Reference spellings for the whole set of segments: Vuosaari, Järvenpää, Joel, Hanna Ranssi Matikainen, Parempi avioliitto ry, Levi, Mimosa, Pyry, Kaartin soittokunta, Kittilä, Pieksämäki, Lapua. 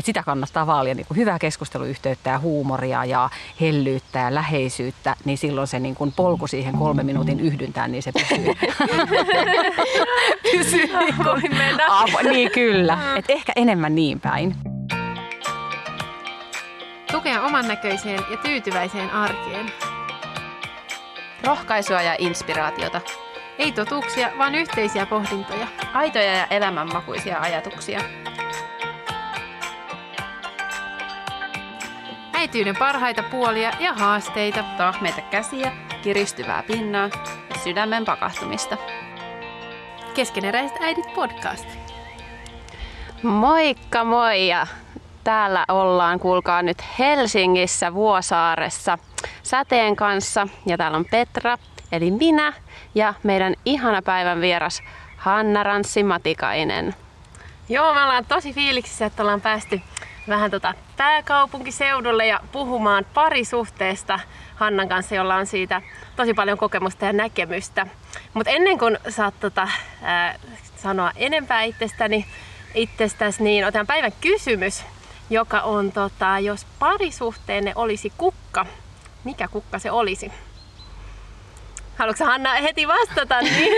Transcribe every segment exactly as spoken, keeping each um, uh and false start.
Et sitä kannattaa vaalia, niin kun hyvää keskusteluyhteyttä ja huumoria ja hellyyttä ja läheisyyttä, niin silloin se niin kun polku siihen kolmen minuutin yhdyntään, niin se pysyy. pysyy niin, Avo, niin kyllä. Et ehkä enemmän niin päin. Tukea oman näköiseen ja tyytyväiseen arkeen. Rohkaisua ja inspiraatiota. Ei totuuksia, vaan yhteisiä pohdintoja. Aitoja ja elämänmakuisia ajatuksia. Äityyden parhaita puolia ja haasteita, tahmeita käsiä, kiristyvää pinnaa ja sydämen pakahtumista. Keskeneräiset äidit podcast. Moikka moi! Täällä ollaan, kuulkaa nyt, Helsingissä Vuosaaressa säteen kanssa. Ja täällä on Petra, eli minä, ja meidän ihana päivän vieras Hanna Ranssi Matikainen. Joo, me ollaan tosi fiiliksissä, että ollaan päästy vähän tota pääkaupunkiseudulle ja puhumaan parisuhteesta Hannan kanssa, jolla on siitä tosi paljon kokemusta ja näkemystä. Mutta ennen kuin saat tota, ää, sanoa enempää itsestäni, itsestäsi, niin otan päivän kysymys, joka on, tota, jos parisuhteenne olisi kukka, mikä kukka se olisi? Haluatko Hanna heti vastata, niin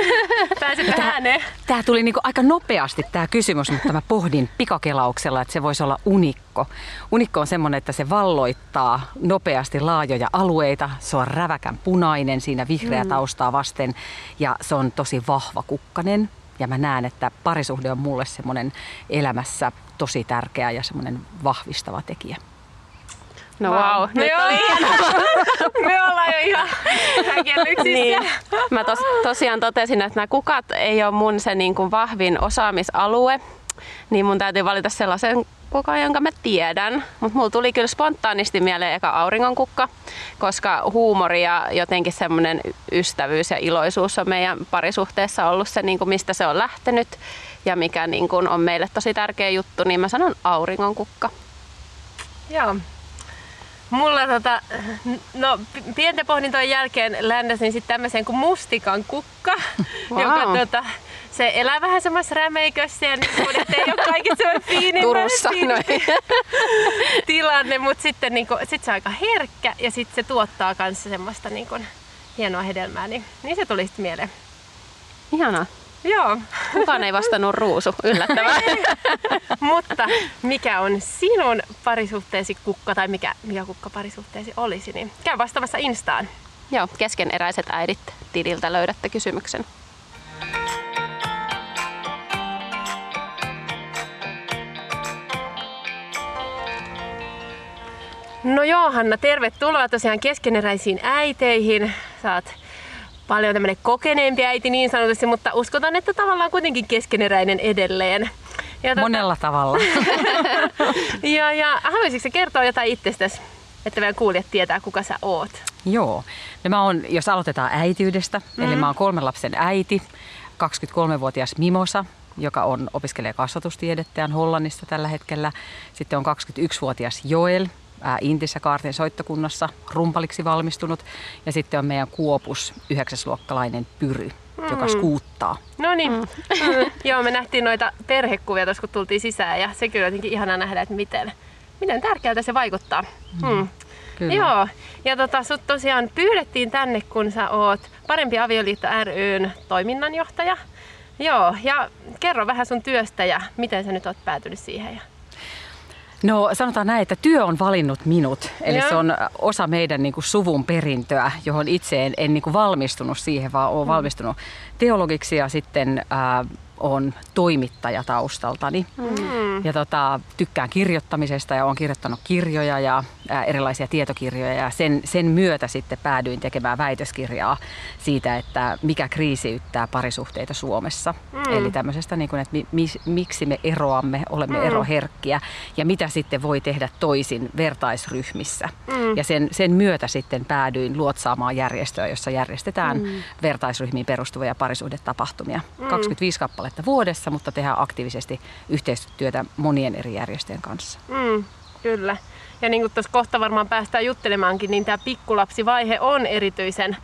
pääset ääneen? Tää tuli niinku aika nopeasti tää kysymys, mutta mä pohdin pikakelauksella, että se voisi olla unikko. Unikko on semmoinen, että se valloittaa nopeasti laajoja alueita. Se on räväkän punainen, siinä vihreä taustaa vasten, ja se on tosi vahva kukkanen. Ja mä näen, että parisuhde on mulle semmoinen elämässä tosi tärkeä ja semmoinen vahvistava tekijä. No vau, wow. Nyt oli Me ollaan jo ihan häkellyksissä. Niin. Mä tos, tosiaan totesin, että nämä kukat ei ole mun se niin kuin vahvin osaamisalue, niin mun täytyy valita sellaisen kukan, jonka mä tiedän. Mutta mulla tuli kyllä spontaanisti mieleen eka auringonkukka, koska huumori ja jotenkin semmoinen ystävyys ja iloisuus on meidän parisuhteessa ollut se, niin kuin mistä se on lähtenyt ja mikä niin kuin on meille tosi tärkeä juttu, niin mä sanon auringonkukka. Joo. Mulla tota, no, pienten pohdintojen jälkeen ländäsin sitten tämmöisen kuin mustikan kukka, wow. joka tota, se elää vähän samassa rämeikössä ja niin kuin, ettei ole kaikista semmoinen fiinimmäinen tilanne, mutta sitten niin kuin, sit se on aika herkkä ja sitten se tuottaa kanssa semmoista niin kuin hienoa hedelmää, niin, niin se tuli sitten mieleen. Ihanaa. Joo. Kukaan ei vastannut ruusu, yllättävää. Mutta mikä on sinun parisuhteesi kukka, tai mikä, mikä kukka parisuhteesi olisi, niin käy vastaamassa Instaan. Joo, keskeneräiset äidit -tililtä löydätte kysymyksen. No joo, Hanna, tervetuloa tosiaan keskeneräisiin äiteihin. Saat paljon tämmönen kokeneempi äiti niin sanotusti, mutta uskotaan, että tavallaan kuitenkin keskeneräinen edelleen. Ja monella tota... tavalla. ja, ja haluaisitko kertoa jotain itsestäsi, että meidän kuulijat tietää, kuka sä oot? Joo. No mä oon, jos aloitetaan äitiydestä, mm-hmm. eli mä oon kolmen lapsen äiti, kaksikymmentäkolmevuotias Mimosa, joka on, opiskelee kasvatustiedettä ja on Hollannissa tällä hetkellä. Sitten on kaksikymmentäyksivuotias Joel, Intissä Kaartin soittokunnassa rumpaliksi valmistunut, ja sitten on meidän Kuopus yhdeksäsluokkalainen Pyry, mm. joka skuuttaa. No niin. Mm. Mm. Joo, me nähtiin noita perhekuvia tuossa, kun tultiin sisään, ja se kyllä jotenkin ihana nähdä, että miten, miten tärkeältä se vaikuttaa. Mm. Mm. Joo, ja tota, sut tosiaan pyydettiin tänne, kun sä oot Parempi avioliitto ry:n toiminnanjohtaja. Joo, ja kerro vähän sun työstä ja miten sä nyt oot päätynyt siihen. No sanotaan näin, että työ on valinnut minut, eli Joo. se on osa meidän niin kuin suvun perintöä, johon itse en, en niin kuin valmistunut siihen, vaan olen mm. valmistunut teologiksi ja sitten äh, olen toimittaja taustaltani. Mm. Ja tota, tykkään kirjoittamisesta ja olen kirjoittanut kirjoja ja äh, erilaisia tietokirjoja, ja sen, sen myötä sitten päädyin tekemään väitöskirjaa siitä, että mikä kriisiyttää parisuhteita Suomessa. Mm. Eli tämmöisestä, niin kuin, että mi, mi, miksi me eroamme, olemme mm. eroherkkiä ja mitä sitten voi tehdä toisin vertaisryhmissä. Mm. Ja sen, sen myötä sitten päädyin luotsaamaan järjestöä, jossa järjestetään mm. vertaisryhmiin perustuvia parisuhdetapahtumia. Mm. kaksikymmentäviisi kappaletta vuodessa, mutta tehdään aktiivisesti yhteistyötä monien eri järjestöjen kanssa. Mm, kyllä. Ja niin kuin tuossa kohta varmaan päästään juttelemaankin, niin tämä pikkulapsivaihe on erityisen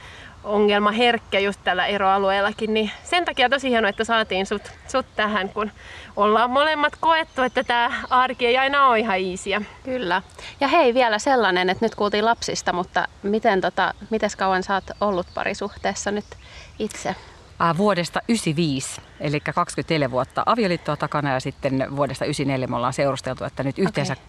ongelmaherkkä just tällä eroalueellakin, niin sen takia tosi hienoa, että saatiin sut, sut tähän, kun ollaan molemmat koettu, että tää arki ei aina ole ihan iisiä. Kyllä. Ja hei, vielä sellainen, että nyt kuultiin lapsista, mutta miten tota, mites kauan sä oot ollut parisuhteessa nyt itse? Vuodesta yhdeksänkymmentäviisi, eli kaksikymmentäneljä vuotta avioliittoa takana ja sitten vuodesta yhdeksänkymmentäneljä me ollaan seurusteltu, että nyt yhteensä okay.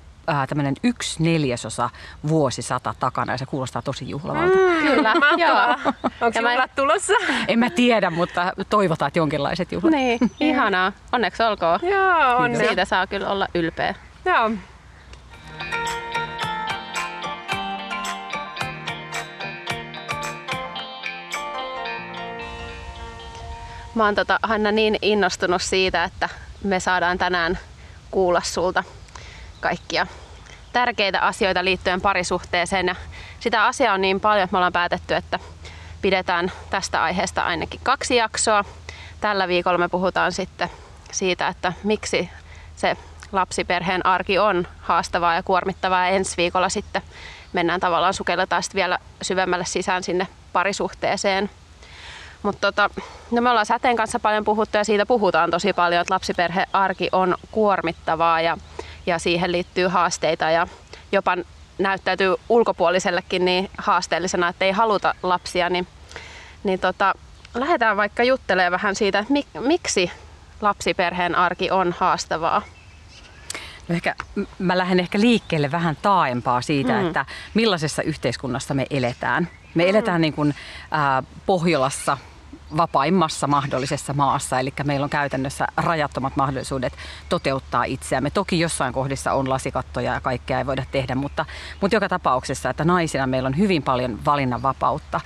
Tämmöinen yksi neljäsosa vuosisata takana ja se kuulostaa tosi juhlavalta. Mm, kyllä, joo. Onko juhlat tulossa? En mä tiedä, mutta toivotaan jonkinlaiset juhlat. Niin, ihanaa. Onneksi olkoon. Joo, onnea. Siitä saa kyllä olla ylpeä. Joo. Mä oon tota, Hanna, niin innostunut siitä, että me saadaan tänään kuulla sulta kaikkia tärkeitä asioita liittyen parisuhteeseen. Ja sitä asiaa on niin paljon, että me ollaan päätetty, että pidetään tästä aiheesta ainakin kaksi jaksoa. Tällä viikolla me puhutaan sitten siitä, että miksi se lapsiperheen arki on haastavaa ja kuormittavaa. Ja ensi viikolla sitten mennään tavallaan, sukelletaan sitten vielä syvemmälle sisään sinne parisuhteeseen. Mutta tota, no me ollaan Säteen kanssa paljon puhuttu ja siitä puhutaan tosi paljon, että lapsiperhearki on kuormittavaa ja, ja siihen liittyy haasteita ja jopa näyttäytyy ulkopuolisellekin niin haasteellisena, että ei haluta lapsia. Niin, niin tota, lähdetään vaikka juttelemaan vähän siitä, että mik, miksi lapsiperheen arki on haastavaa. Ehkä, mä lähden ehkä liikkeelle vähän taaempaa siitä, mm. että millaisessa yhteiskunnassa me eletään. Me mm. eletään niin kuin, äh, Pohjolassa vapaimmassa mahdollisessa maassa, eli meillä on käytännössä rajattomat mahdollisuudet toteuttaa itseämme. Toki jossain kohdissa on lasikattoja ja kaikkea ei voida tehdä, mutta, mutta joka tapauksessa, että naisina meillä on hyvin paljon valinnanvapautta.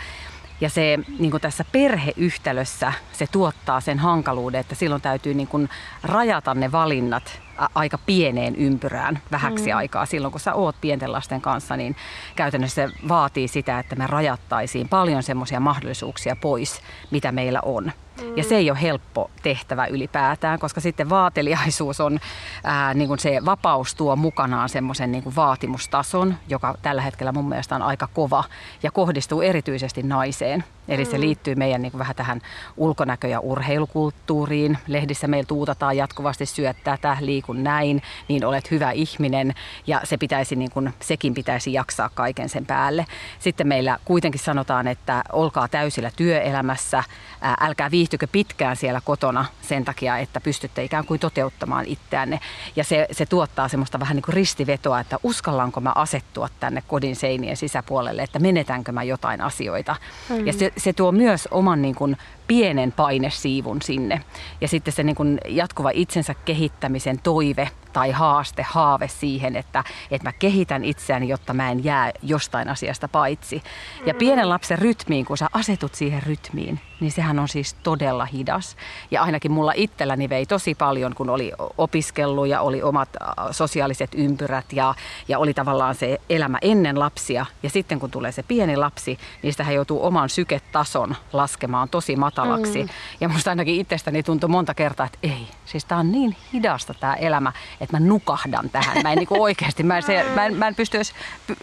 Ja se niin kuin tässä perheyhtälössä se tuottaa sen hankaluuden, että silloin täytyy niin kuin rajata ne valinnat aika pieneen ympyrään vähäksi mm. aikaa. Silloin kun sä oot pienten lasten kanssa, niin käytännössä se vaatii sitä, että me rajattaisiin paljon semmoisia mahdollisuuksia pois, mitä meillä on. Mm. Ja se ei ole helppo tehtävä ylipäätään, koska sitten vaateliaisuus on, ää, niin kuin se vapaus tuo mukanaan semmoisen niin kuin vaatimustason, joka tällä hetkellä mun mielestä on aika kova ja kohdistuu erityisesti naiseen. Eli mm. se liittyy meidän niin kuin vähän tähän ulkonäkö- ja urheilukulttuuriin. Lehdissä meillä tuutataan jatkuvasti syö tätä, liikun näin, niin olet hyvä ihminen ja se pitäisi, niin kuin, sekin pitäisi jaksaa kaiken sen päälle. Sitten meillä kuitenkin sanotaan, että olkaa täysillä työelämässä, ää, älkää viihteä. Viihtykö pitkään siellä kotona sen takia, että pystytte ikään kuin toteuttamaan itseänne. Ja se, se tuottaa semmoista vähän niin kuin ristivetoa, että uskallanko mä asettua tänne kodin seinien sisäpuolelle, että menetänkö mä jotain asioita. Mm. Ja se, se tuo myös oman niin kuin pienen painesiivun sinne. Ja sitten se niin kuin jatkuva itsensä kehittämisen toive tai haaste, haave siihen, että, että mä kehitän itseäni, jotta mä en jää jostain asiasta paitsi. Ja pienen lapsen rytmiin, kun sä asetut siihen rytmiin, niin sehän on siis todella hidas. Ja ainakin mulla itselläni vei tosi paljon, kun oli opiskellut ja oli omat sosiaaliset ympyrät ja, ja oli tavallaan se elämä ennen lapsia. Ja sitten kun tulee se pieni lapsi, niin sitä hän joutuu oman syketason laskemaan tosi matalaksi. Mm. Ja musta ainakin itsestäni tuntui monta kertaa, että ei, siis tää on niin hidasta tää elämä, että mä nukahdan tähän. Mä en niinku oikeasti, mä en, se, mä en, mä en pysty edes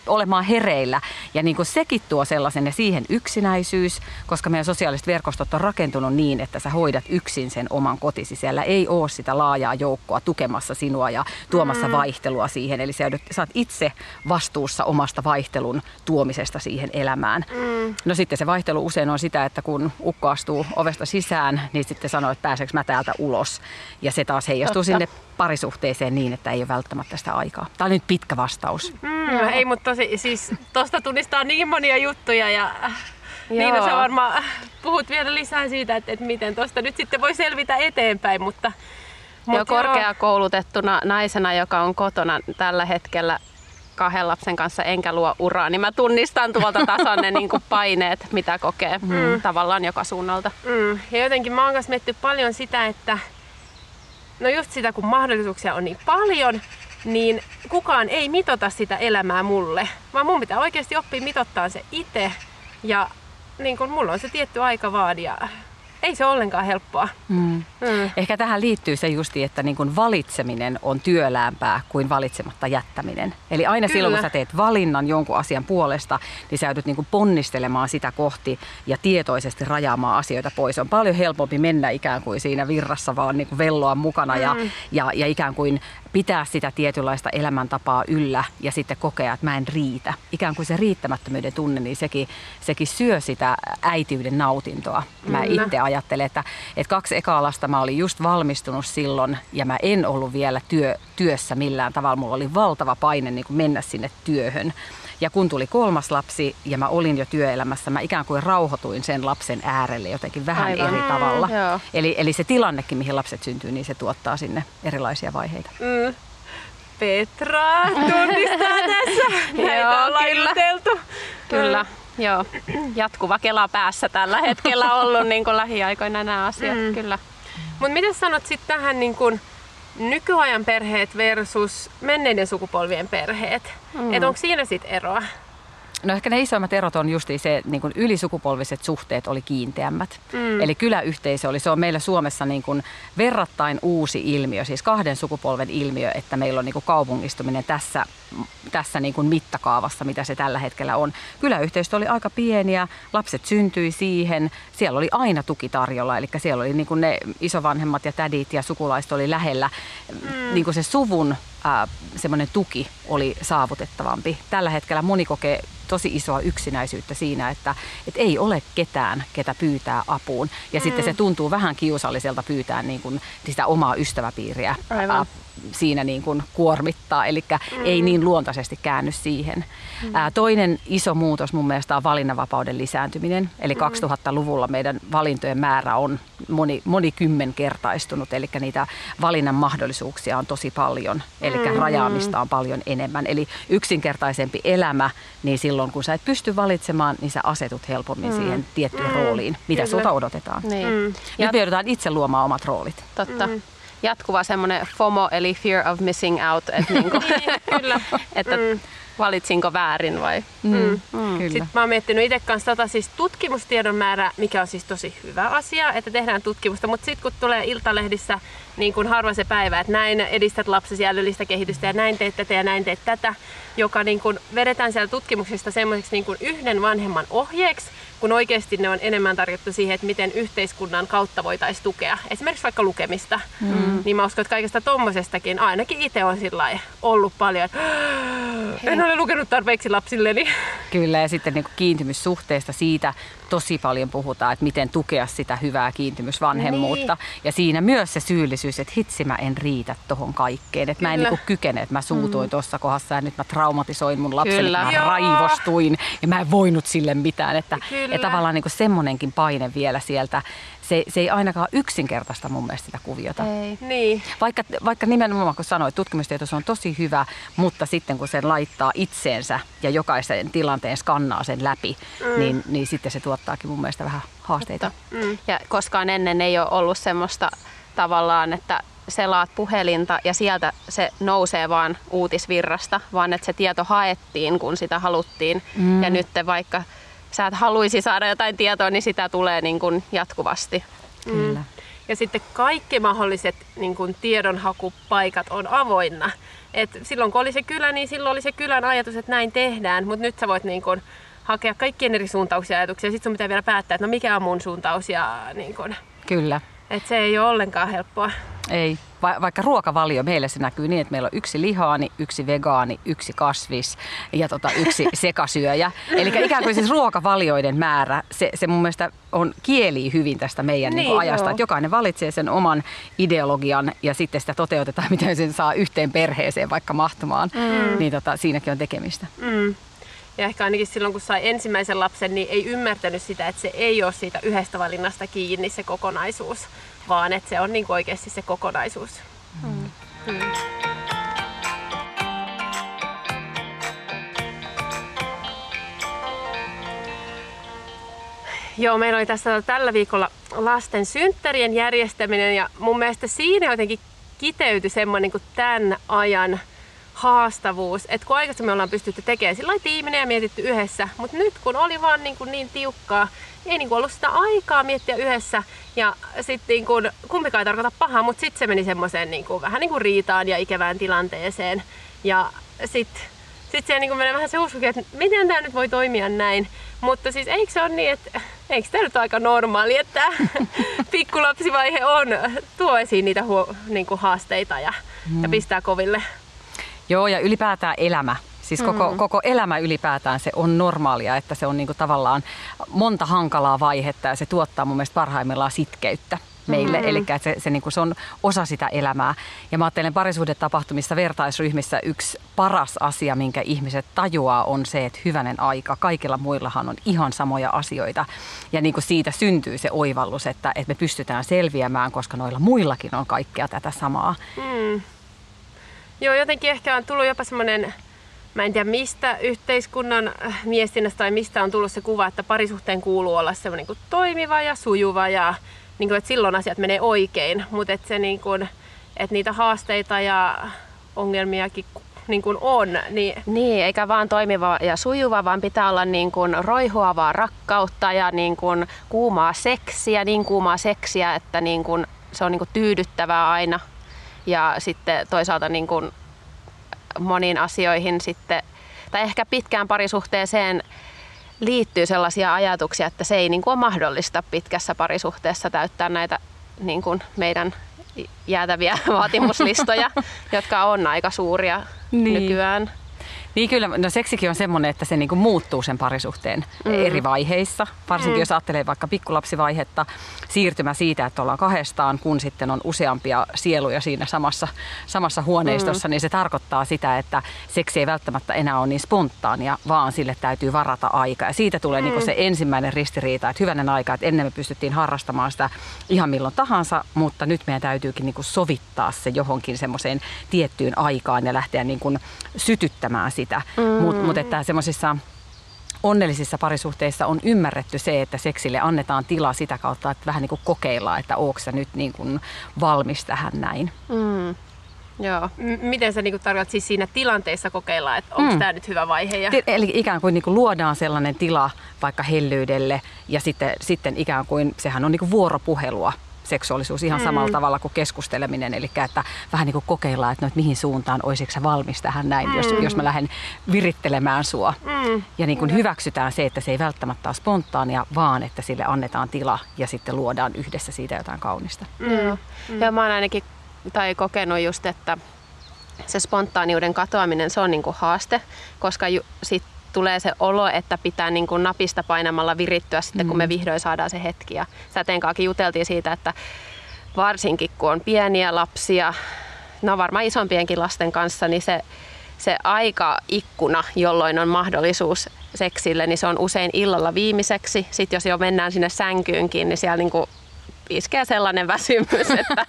olemaan hereillä. Ja niinku sekin tuo sellaisen ja siihen yksinäisyys, koska meidän sosiaaliset verkostot on rakentunut niin, että sä hoidat yksin sen oman kotisi. Siellä ei oo sitä laajaa joukkoa tukemassa sinua ja tuomassa mm. vaihtelua siihen. Eli sä, joudut, sä oot itse vastuussa omasta vaihtelun tuomisesta siihen elämään. Mm. No sitten se vaihtelu usein on sitä, että kun ukko astuu ovesta sisään, niin sitten sanoo, että pääseekö mä täältä ulos. Ja se taas heijastuu Totta. sinne parisuhteeseen niin, että ei ole välttämättä sitä aikaa. Tämä on nyt pitkä vastaus. Mm, ei, mutta tosi, siis tuosta tunnistaa niin monia juttuja ja Niina, sä varmaan puhut vielä lisää siitä, että, että miten tuosta nyt sitten voi selvitä eteenpäin. Mutta, mutta jo korkeakoulutettuna naisena, joka on kotona tällä hetkellä kahden lapsen kanssa enkä luo uraa, niin mä tunnistan tuolta tasan ne niin kuin paineet, mitä kokee mm. tavallaan joka suunnalta. Mm. Ja jotenkin mä oon kanssa miettinyt paljon sitä, että no just sitä, kun mahdollisuuksia on niin paljon, niin kukaan ei mitota sitä elämää mulle, vaan mun pitää oikeasti oppia mitottaa se itse. Ja niin kun mulla on se tietty aikavaadi ja ei se ole ollenkaan helppoa. Mm. Mm. Ehkä tähän liittyy se justi, että niin kun valitseminen on työläämpää kuin valitsematta jättäminen. Eli aina Kyllä. silloin, kun sä teet valinnan jonkun asian puolesta, niin sä joudut niin kun ponnistelemaan sitä kohti ja tietoisesti rajaamaan asioita pois. On paljon helpompi mennä ikään kuin siinä virrassa, vaan niin kun velloa mukana mm. ja, ja, ja ikään kuin pitää sitä tietynlaista elämäntapaa yllä ja sitten kokea, että mä en riitä. Ikään kuin se riittämättömyyden tunne, niin sekin, sekin syö sitä äitiyden nautintoa. Mä itse ajattelen, että, että kaksi ekaa lasta mä olin just valmistunut silloin ja mä en ollut vielä työ, työssä millään tavalla. Mulla oli valtava paine niin kuin mennä sinne työhön. Ja kun tuli kolmas lapsi ja mä olin jo työelämässä, mä ikään kuin rauhoituin sen lapsen äärelle jotenkin vähän Aivan. eri tavalla. Mm, eli, eli se tilannekin, mihin lapset syntyy, niin se tuottaa sinne erilaisia vaiheita. Mm. Petra tunnistaa tässä. Näitä on lailteltu. Kyllä. Mm. Joo. Jatkuva kela päässä tällä hetkellä ollut niin kuin lähiaikoina nämä asiat. Mm. Kyllä. Mut miten sanot sit tähän niin kuin nykyajan perheet versus menneiden sukupolvien perheet? Mm. Et onko siinä sit eroa? No ehkä ne isoimmat erot on juuri se, niin kuin ylisukupolviset suhteet oli kiinteämmät. Mm. Eli kyläyhteisö oli, se on meillä Suomessa niin kuin verrattain uusi ilmiö, siis kahden sukupolven ilmiö, että meillä on niin kuin kaupungistuminen tässä, tässä niin kuin mittakaavassa, mitä se tällä hetkellä on. Kyläyhteisö oli aika pieniä, lapset syntyi siihen, siellä oli aina tuki tarjolla, eli siellä oli niin kuin ne isovanhemmat ja tädit ja sukulaiset oli lähellä mm. niin kuin se suvun. Äh, semmoinen tuki oli saavutettavampi. Tällä hetkellä moni kokee tosi isoa yksinäisyyttä siinä, että et ei ole ketään, ketä pyytää apuun. Ja mm. sitten se tuntuu vähän kiusalliselta pyytää niin kun sitä omaa ystäväpiiriä äh, siinä niin kun kuormittaa, eli mm. ei niin luontaisesti käänny siihen. Mm. Äh, toinen iso muutos mun mielestä on valinnanvapauden lisääntyminen. Eli mm. kaksituhattaluvulla meidän valintojen määrä on moni, monikymmenkertaistunut, eli niitä valinnan mahdollisuuksia on tosi paljon. Eli rajaamista on paljon enemmän. Eli yksinkertaisempi elämä, niin silloin kun sä et pysty valitsemaan, niin sä asetut helpommin mm. siihen tiettyyn mm. rooliin, mitä Kyllä. sulta odotetaan. Niin. Mm. Nyt Jat- me joudutaan itse luomaan omat roolit. Totta. Mm. Jatkuva semmoinen FOMO, eli fear of missing out, että, niinku, Kyllä. että mm. valitsinko väärin vai? Mm. Mm. Mm. Kyllä. Sitten mä oon miettinyt itse kanssa tota siis tutkimustiedon määrää, mikä on siis tosi hyvä asia, että tehdään tutkimusta, mutta sitten kun tulee Iltalehdissä niin kuin harva se päivä, että näin edistät lapsesi älyllistä kehitystä ja näin teet tätä ja näin teet tätä, joka niin kuin vedetään siellä tutkimuksesta semmoiseksi niin kuin yhden vanhemman ohjeeksi, kun oikeasti ne on enemmän tarjottu siihen, että miten yhteiskunnan kautta voitaisiin tukea. Esimerkiksi vaikka lukemista. Mm. Niin mä uskon, että kaikesta tommosestakin, ainakin itse on ollut paljon, että en ole lukenut tarpeeksi lapsilleni. Kyllä, ja sitten niin kuin kiintymyssuhteesta siitä tosi paljon puhutaan, että miten tukea sitä hyvää kiintymysvanhemmuutta. Niin. Ja siinä myös se syyllisyys, että hitsi mä en riitä tohon kaikkeen. Että mä en niin kuin kykene, että mä suutuin mm. tuossa kohdassa ja nyt mä traumatisoin mun lapseni, mä Joo. raivostuin ja mä en voinut sille mitään. Että Kyllä. Ja tavallaan niin kuin semmonenkin paine vielä sieltä. Se, se ei ainakaan yksinkertaista mun mielestä sitä kuviota. Niin. Vaikka, vaikka nimenomaan, kun sanoit, tutkimustieto on tosi hyvä, mutta sitten kun sen laittaa itseensä ja jokaisen tilanteen skannaa sen läpi, mm. niin, niin sitten se tuottaakin mun mielestä vähän haasteita. Mm. Ja koskaan ennen ei ole ollut semmoista tavallaan, että selaat puhelinta ja sieltä se nousee vaan uutisvirrasta, vaan että se tieto haettiin, kun sitä haluttiin. Mm. Ja nyt vaikka sä et haluisi saada jotain tietoa, niin sitä tulee niin kuin jatkuvasti. Kyllä. Mm. Ja sitten kaikki mahdolliset niin kuin tiedonhakupaikat on avoinna. Et silloin kun oli se kylä, niin silloin oli se kylän ajatus, että näin tehdään. Mutta nyt sä voit niin kuin hakea kaikkien eri suuntauksia ajatuksia. Ja sit sun pitää vielä päättää, että no mikä on mun suuntaus. Ja niin kuin. Kyllä. Et se ei ole ollenkaan helppoa. Ei. Va- vaikka ruokavalio meillä se näkyy niin, että meillä on yksi lihaani, yksi vegaani, yksi kasvis ja tota, yksi sekasyöjä. Eli ikään kuin siis ruokavalioiden määrä, se, se mun mielestä on kieli hyvin tästä meidän niin, niin kuin ajasta. Että jokainen valitsee sen oman ideologian ja sitten sitä toteutetaan, miten sen saa yhteen perheeseen vaikka mahtumaan. Mm. Niin tota, siinäkin on tekemistä. Mm. Ja ehkä ainakin silloin, kun sai ensimmäisen lapsen, niin ei ymmärtänyt sitä, että se ei ole siitä yhdestä valinnasta kiinni se kokonaisuus, vaan että se on niin oikeasti se kokonaisuus. Mm. Mm. Joo, meillä oli tässä tällä viikolla lasten synttärien järjestäminen ja mun mielestä siinä jotenkin kiteytyi semmoinen niin kuin tämän ajan haastavuus. Et kun aikaisemmin me ollaan pystytty tekemään sillä lailla tiiminä ja mietitty yhdessä, mutta nyt kun oli vaan niin, niin tiukkaa, ei niin ollut sitä aikaa miettiä yhdessä ja sitten niin kuin, kumpikaan ei tarkoita pahaa, mutta sitten se meni semmoiseen niin kuin, vähän niin kuin riitaan ja ikävään tilanteeseen. Ja sitten sit se niin menee vähän se uskokin, että miten tämä nyt voi toimia näin. Mutta siis eikö se ole niin, että eikö tämä nyt ole aika normaali, että pikkulapsivaihe on, tuo esiin niitä huo, niin kuin haasteita ja, mm. ja pistää koville. Joo, ja ylipäätään elämä. Siis koko, mm-hmm. koko elämä ylipäätään se on normaalia, että se on niinku tavallaan monta hankalaa vaihetta ja se tuottaa mun mielestä parhaimmillaan sitkeyttä meille. Mm-hmm. Eli se, se, niinku, se on osa sitä elämää. Ja mä ajattelen parisuhdetapahtumissa vertaisryhmissä yksi paras asia, minkä ihmiset tajuaa, on se, että hyvänen aika. Kaikilla muillahan on ihan samoja asioita. Ja niinku siitä syntyy se oivallus, että, että me pystytään selviämään, koska noilla muillakin on kaikkea tätä samaa. Mm. Joo, jotenkin ehkä on tullut jopa semmoinen... Mä en tiedä mistä yhteiskunnan viestinnästä tai mistä on tullut se kuva, että parisuhteen kuuluu olla semmoinen kuin toimiva ja sujuva ja niin kuin, että silloin asiat menee oikein, mutta että, se niin kuin, että niitä haasteita ja ongelmiakin niin kuin on. Niin... niin, eikä vaan toimiva ja sujuva, vaan pitää olla niin kuin roihuavaa rakkautta ja niin kuin kuumaa seksiä, niin kuumaa seksiä, että niin kuin se on niin kuin tyydyttävää aina ja sitten toisaalta niin kuin moniin asioihin sitten, tai ehkä pitkään parisuhteeseen liittyy sellaisia ajatuksia, että se ei niin kuin ole mahdollista pitkässä parisuhteessa täyttää näitä niin kuin meidän jäätäviä vaatimuslistoja, jotka on aika suuria niin. nykyään. Niin kyllä, no seksikin on semmoinen, että se niinku muuttuu sen parisuhteen mm. eri vaiheissa, varsinkin mm. jos ajattelee vaikka pikkulapsivaihetta, siirtymä siitä, että ollaan kahdestaan, kun sitten on useampia sieluja siinä samassa, samassa huoneistossa, mm. niin se tarkoittaa sitä, että seksi ei välttämättä enää ole niin spontaania, vaan sille täytyy varata aika. Ja siitä tulee mm. niinku se ensimmäinen ristiriita, että hyvänen aika, että ennen me pystyttiin harrastamaan sitä ihan milloin tahansa, mutta nyt meidän täytyykin niinku sovittaa se johonkin semmoiseen tiettyyn aikaan ja lähteä niinku sytyttämään sitä. Mm. Mutta mut että semmoisissa onnellisissa parisuhteissa on ymmärretty se, että seksille annetaan tilaa sitä kautta, että vähän niin kuin kokeillaan, että ootko sä nyt niin kuin valmis tähän näin. Mm. Joo. M- miten sä niin kuin tarkoitat siis siinä tilanteessa kokeillaan, että onko mm. tämä nyt hyvä vaihe? Ja... Eli ikään kuin, niin kuin luodaan sellainen tila vaikka hellyydelle ja sitten, sitten ikään kuin sehän on niin kuin vuoropuhelua. Seksuaalisuus ihan samalla mm. tavalla kuin keskusteleminen, eli että vähän niin kuin kokeillaan, että, no, että mihin suuntaan olisitko sä valmis tähän näin, mm. jos, jos mä lähden virittelemään sua. Mm. Ja niin kuin mm. hyväksytään se, että se ei välttämättä ole spontaania, vaan että sille annetaan tila ja sitten luodaan yhdessä siitä jotain kaunista. Mm. Mm. Ja mä oon ainakin tai kokenut just, että se spontaaniuden katoaminen, se on niin kuin haaste, koska ju, sit tulee se olo, että pitää niin kuin napista painamalla virittyä sitten, mm. kun me vihdoin saadaan se hetki. Ja Säteenkaakin juteltiin siitä, että varsinkin kun on pieniä lapsia, no varmaan isompienkin lasten kanssa, niin se, se aikaikkuna, jolloin on mahdollisuus seksille, niin se on usein illalla viimeiseksi. Sitten jos jo mennään sinne sänkyynkin, niin siellä niin kuin iskee sellainen väsymys, että,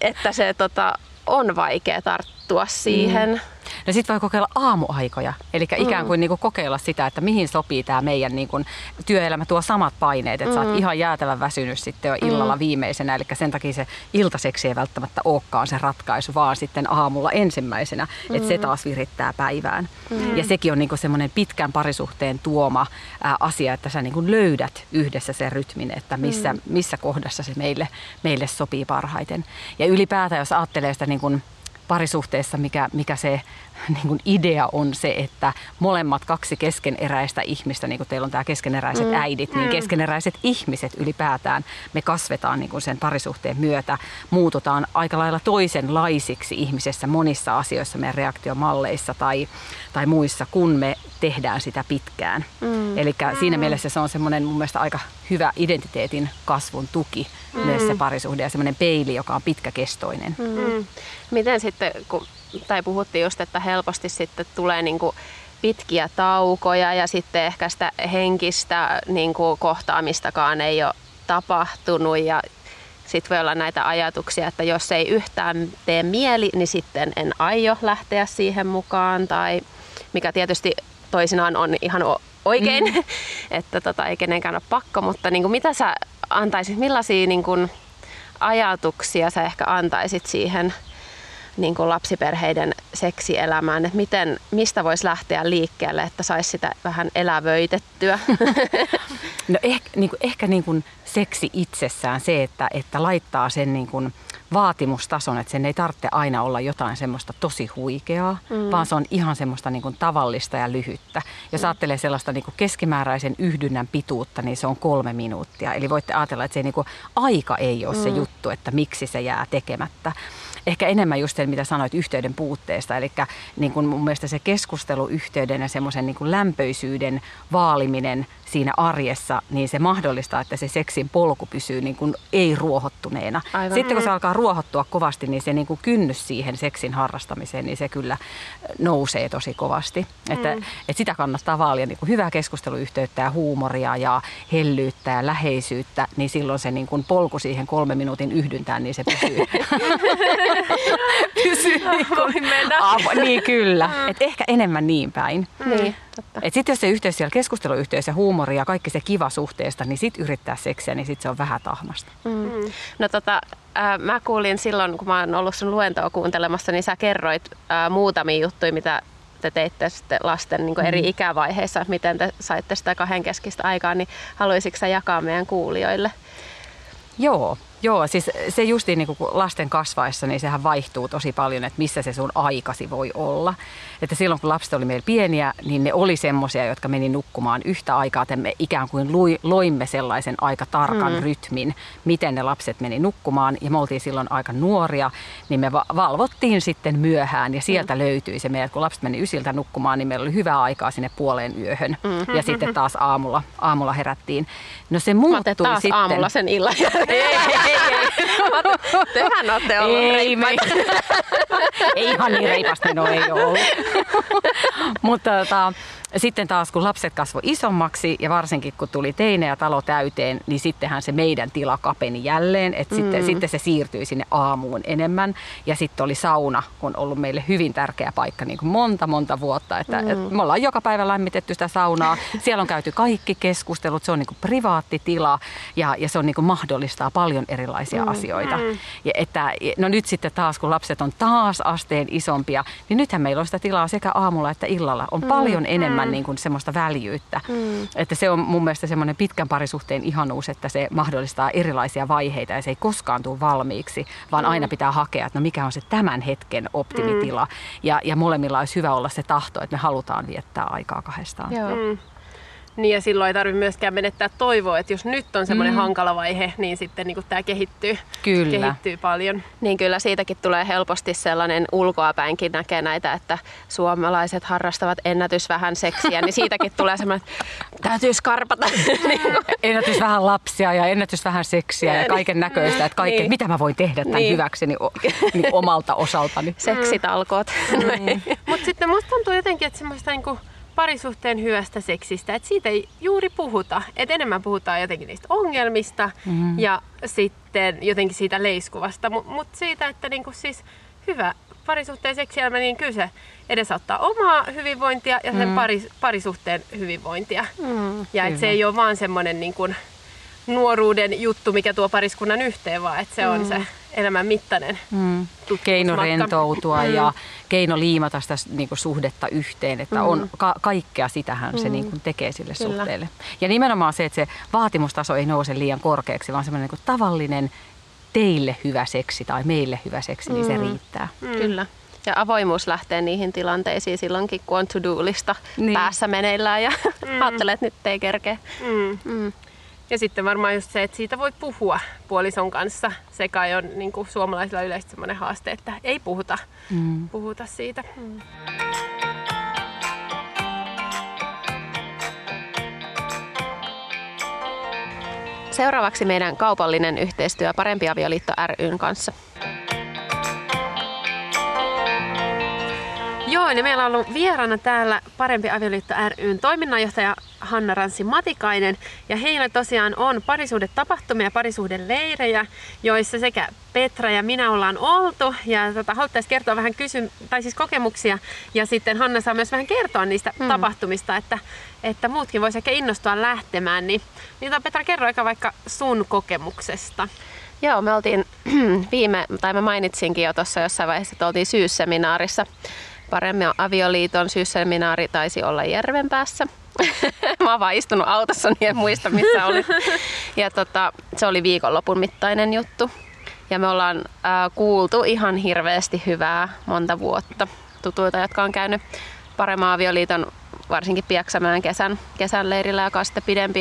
että se tota, on vaikea tarttua siihen. Mm. No sit voi kokeilla aamuaikoja, eli ikään kuin mm. niinku kokeilla sitä, että mihin sopii tämä meidän niinku työelämä tuo samat paineet, että mm. sä oot ihan jäätävän väsynyt sitten jo illalla mm. viimeisenä, eli sen takia se iltaseksi ei välttämättä olekaan se ratkaisu, vaan sitten aamulla ensimmäisenä, mm. että se taas virittää päivään. Mm. Ja sekin on niinku semmoinen pitkän parisuhteen tuoma ää, asia, että sä niinku löydät yhdessä sen rytmin, että missä, mm. missä kohdassa se meille, meille sopii parhaiten. Ja ylipäätään, jos ajattelee sitä niinku parisuhteessa, mikä, mikä se niin kuin idea on se, että molemmat kaksi keskeneräistä ihmistä, niin kuin teillä on tämä keskeneräiset mm. äidit, niin keskeneräiset ihmiset ylipäätään me kasvetaan niin kuin sen parisuhteen myötä, muututaan aika lailla toisenlaisiksi ihmisessä monissa asioissa, meidän reaktiomalleissa tai, tai muissa, kun me tehdään sitä pitkään. Mm. Eli siinä mielessä se on semmoinen mun mielestä aika hyvä identiteetin kasvun tuki mm. myös se parisuhde ja semmoinen peili, joka on pitkäkestoinen. Mm. Miten sitten, kun tai puhuttiin just, että helposti sitten tulee niinku pitkiä taukoja ja sitten ehkä sitä henkistä niinku kohtaamistakaan ei ole tapahtunut ja sitten voi olla näitä ajatuksia, että jos ei yhtään tee mieli, niin sitten en aio lähteä siihen mukaan, tai mikä tietysti toisinaan on ihan oikein, mm. että tota, ei kenenkään ole pakko, mutta niinku mitä sä antaisit, millaisia niinku ajatuksia sä ehkä antaisit siihen niin kuin lapsiperheiden seksielämään, että miten, mistä voisi lähteä liikkeelle, että saisi sitä vähän elävöitettyä? No ehkä, niin kuin, ehkä niin kuin seksi itsessään se, että, että laittaa sen niin kuin vaatimustason, että sen ei tarvitse aina olla jotain semmoista tosi huikeaa, mm. vaan se on ihan semmoista niin kuin tavallista ja lyhyttä. Jos mm. ajattelee sellaista niin kuin keskimääräisen yhdynnän pituutta, niin se on kolme minuuttia. Eli voitte ajatella, että se niin kuin, aika ei ole mm. se juttu, että miksi se jää tekemättä. Ehkä enemmän just sen, mitä sanoit yhteyden puutteesta, eli niin kuin mun mielestä se keskusteluyhteyden ja semmoisen niin kuin lämpöisyyden vaaliminen siinä arjessa, niin se mahdollistaa, että se seksin polku pysyy niin kuin ei-ruohottuneena. Aivan. Sitten kun se alkaa ruohottua kovasti, niin se niin kuin kynnys siihen seksin harrastamiseen, niin se kyllä nousee tosi kovasti. Mm. Että, että sitä kannattaa vaalia niin kuin hyvää keskusteluyhteyttä ja huumoria ja hellyyttä ja läheisyyttä, niin silloin se niin kuin polku siihen kolme minuutin yhdyntään, niin se pysyy. Pysyy niin kuin aapa. Niin kyllä. Mm. Et ehkä enemmän niin päin. Niin. Et sit jos se yhteys siellä, keskusteluyhteys ja huumori ja kaikki se kiva suhteesta, niin sit yrittää seksiä, niin sit se on vähän tahmasta. Mm. No tota, äh, mä kuulin silloin, kun mä oon ollut sun luentoa kuuntelemassa, niin sä kerroit äh, muutamia juttuja, mitä te teitte sitten lasten niin kuin eri mm. ikävaiheissa, miten te saitte sitä kahdenkeskistä aikaa, niin haluaisitko sä jakaa meidän kuulijoille? Joo. Joo, siis se justiin niin kuin lasten kasvaessa, niin sehän vaihtuu tosi paljon, että missä se sun aikasi voi olla. Että silloin kun lapset oli meillä pieniä, niin ne oli semmoisia, jotka meni nukkumaan yhtä aikaa, että me ikään kuin loimme sellaisen aika tarkan mm. rytmin, miten ne lapset meni nukkumaan. Ja me oltiin silloin aika nuoria, niin me valvottiin sitten myöhään ja sieltä mm. löytyi se meidät. Kun lapset meni ysiltä nukkumaan, niin meillä oli hyvää aikaa sinne puoleen yöhön. Mm. Ja sitten taas aamulla, aamulla herättiin. No se muuttui sitten. Mä otin taas aamulla sen illan. Ei, ei. Tehän olette olleet reippaita. Ei ihan niin reipasta, no ei ole ollut. Mutta tota, sitten taas kun lapset kasvoi isommaksi ja varsinkin kun tuli teine ja talo täyteen, niin sittenhän se meidän tila kapeni jälleen. Et mm. sitten, sitten se siirtyi sinne aamuun enemmän. Ja sitten oli sauna, on ollut meille hyvin tärkeä paikka niin kuin monta monta vuotta. Että, mm. et me ollaan joka päivä lämmitetty sitä saunaa. Siellä on käyty kaikki keskustelut, se on niin kuin privaatti tila ja, ja se on niin kuin mahdollistaa paljon erilaisia mm. asioita. Mm. Ja että, no nyt sitten taas kun lapset on taas asteen isompia, niin nythän meillä on sitä tilaa sekä aamulla että illalla. On mm. paljon enemmän niin kuin semmoista väljyyttä. Mm. Että se on mun mielestä semmoinen pitkän parisuhteen ihanuus, että se mahdollistaa erilaisia vaiheita ja se ei koskaan tule valmiiksi, vaan mm. aina pitää hakea, että no mikä on se tämän hetken optimitila. Mm. Ja, ja molemmilla olisi hyvä olla se tahto, että me halutaan viettää aikaa kahdestaan. Mm. Niin ja silloin ei tarvitse myöskään menettää toivoa, että jos nyt on semmoinen mm. hankala vaihe, niin sitten niin tämä kehittyy, kehittyy paljon. Niin kyllä siitäkin tulee helposti sellainen ulkoapäinkin näkee näitä, että suomalaiset harrastavat ennätys vähän seksiä, niin siitäkin tulee semmoinen, että täytyy skarpata. Ennätys vähän lapsia ja ennätys vähän seksiä ja kaiken näköistä, että kaiken, niin. Mitä mä voin tehdä tämän niin. hyväkseni niin omalta osaltani. Seksitalkoot. Mm. Mutta sitten musta tuntuu jotenkin, että semmoista niinku parisuhteen hyvästä seksistä, että siitä ei juuri puhuta. Et enemmän puhutaan jotenkin niistä ongelmista mm. ja sitten jotenkin siitä leiskuvasta. Mutta mut siitä, että niinku siis hyvä parisuhteen seksielämä, niin kyllä se edesauttaa omaa hyvinvointia ja sen mm. paris, parisuhteen hyvinvointia. Mm, ja että se ei ole vaan semmoinen niinku nuoruuden juttu, mikä tuo pariskunnan yhteen, vaan että se on mm. se elämän mittainen mm. keino rentoutua mm. ja keino liimata sitä niin kuin suhdetta yhteen, että mm. on ka- kaikkea sitähän mm. se niin kuin tekee sille Kyllä. suhteelle. Ja nimenomaan se, että se vaatimustaso ei nouse liian korkeaksi, vaan semmoinen niin kuin tavallinen teille hyvä seksi tai meille hyvä seksi, mm. niin se riittää. Mm. Kyllä. Ja avoimuus lähtee niihin tilanteisiin silloinkin, kun on to-do-lista niin. päässä meneillään ja mm. ajattelee, että nyt ei kerkeä. Mm. Mm. Ja sitten varmaan just se, että siitä voi puhua puolison kanssa. Se kai on niin kuin suomalaisilla yleisesti semmoinen haaste, että ei puhuta, mm. puhuta siitä. Mm. Seuraavaksi meidän kaupallinen yhteistyö Parempi avioliitto ry:n kanssa. Joo, niin meillä on ollut vieraana täällä Parempi avioliitto ry:n toiminnanjohtaja Hanna Ranssi Matikainen. Ja heillä tosiaan on parisuhdetapahtumia ja parisuhdeleirejä, joissa sekä Petra ja minä ollaan oltu. Ja tota, haluttaisiin kertoa vähän kysy- tai siis kokemuksia. Ja sitten Hanna saa myös vähän kertoa niistä hmm. tapahtumista, että, että muutkin voisi ehkä innostua lähtemään. Niin, niin Petra, kerro aika vaikka sun kokemuksesta. Joo, me oltiin viime, tai mä mainitsinkin jo tuossa jossain vaiheessa, että oltiin syysseminaarissa. Parempi avioliiton syysseminaari taisi olla Järvenpäässä. Mä oon vaan istunut autossa, niin en muista missä oli. Ja tota, se oli viikonlopun mittainen juttu. Ja me ollaan äh, kuultu ihan hirveästi hyvää monta vuotta tutuilta, jotka on käynyt Parempi avioliiton varsinkin Pieksämään kesän, kesän leirillä, joka on sitten pidempi.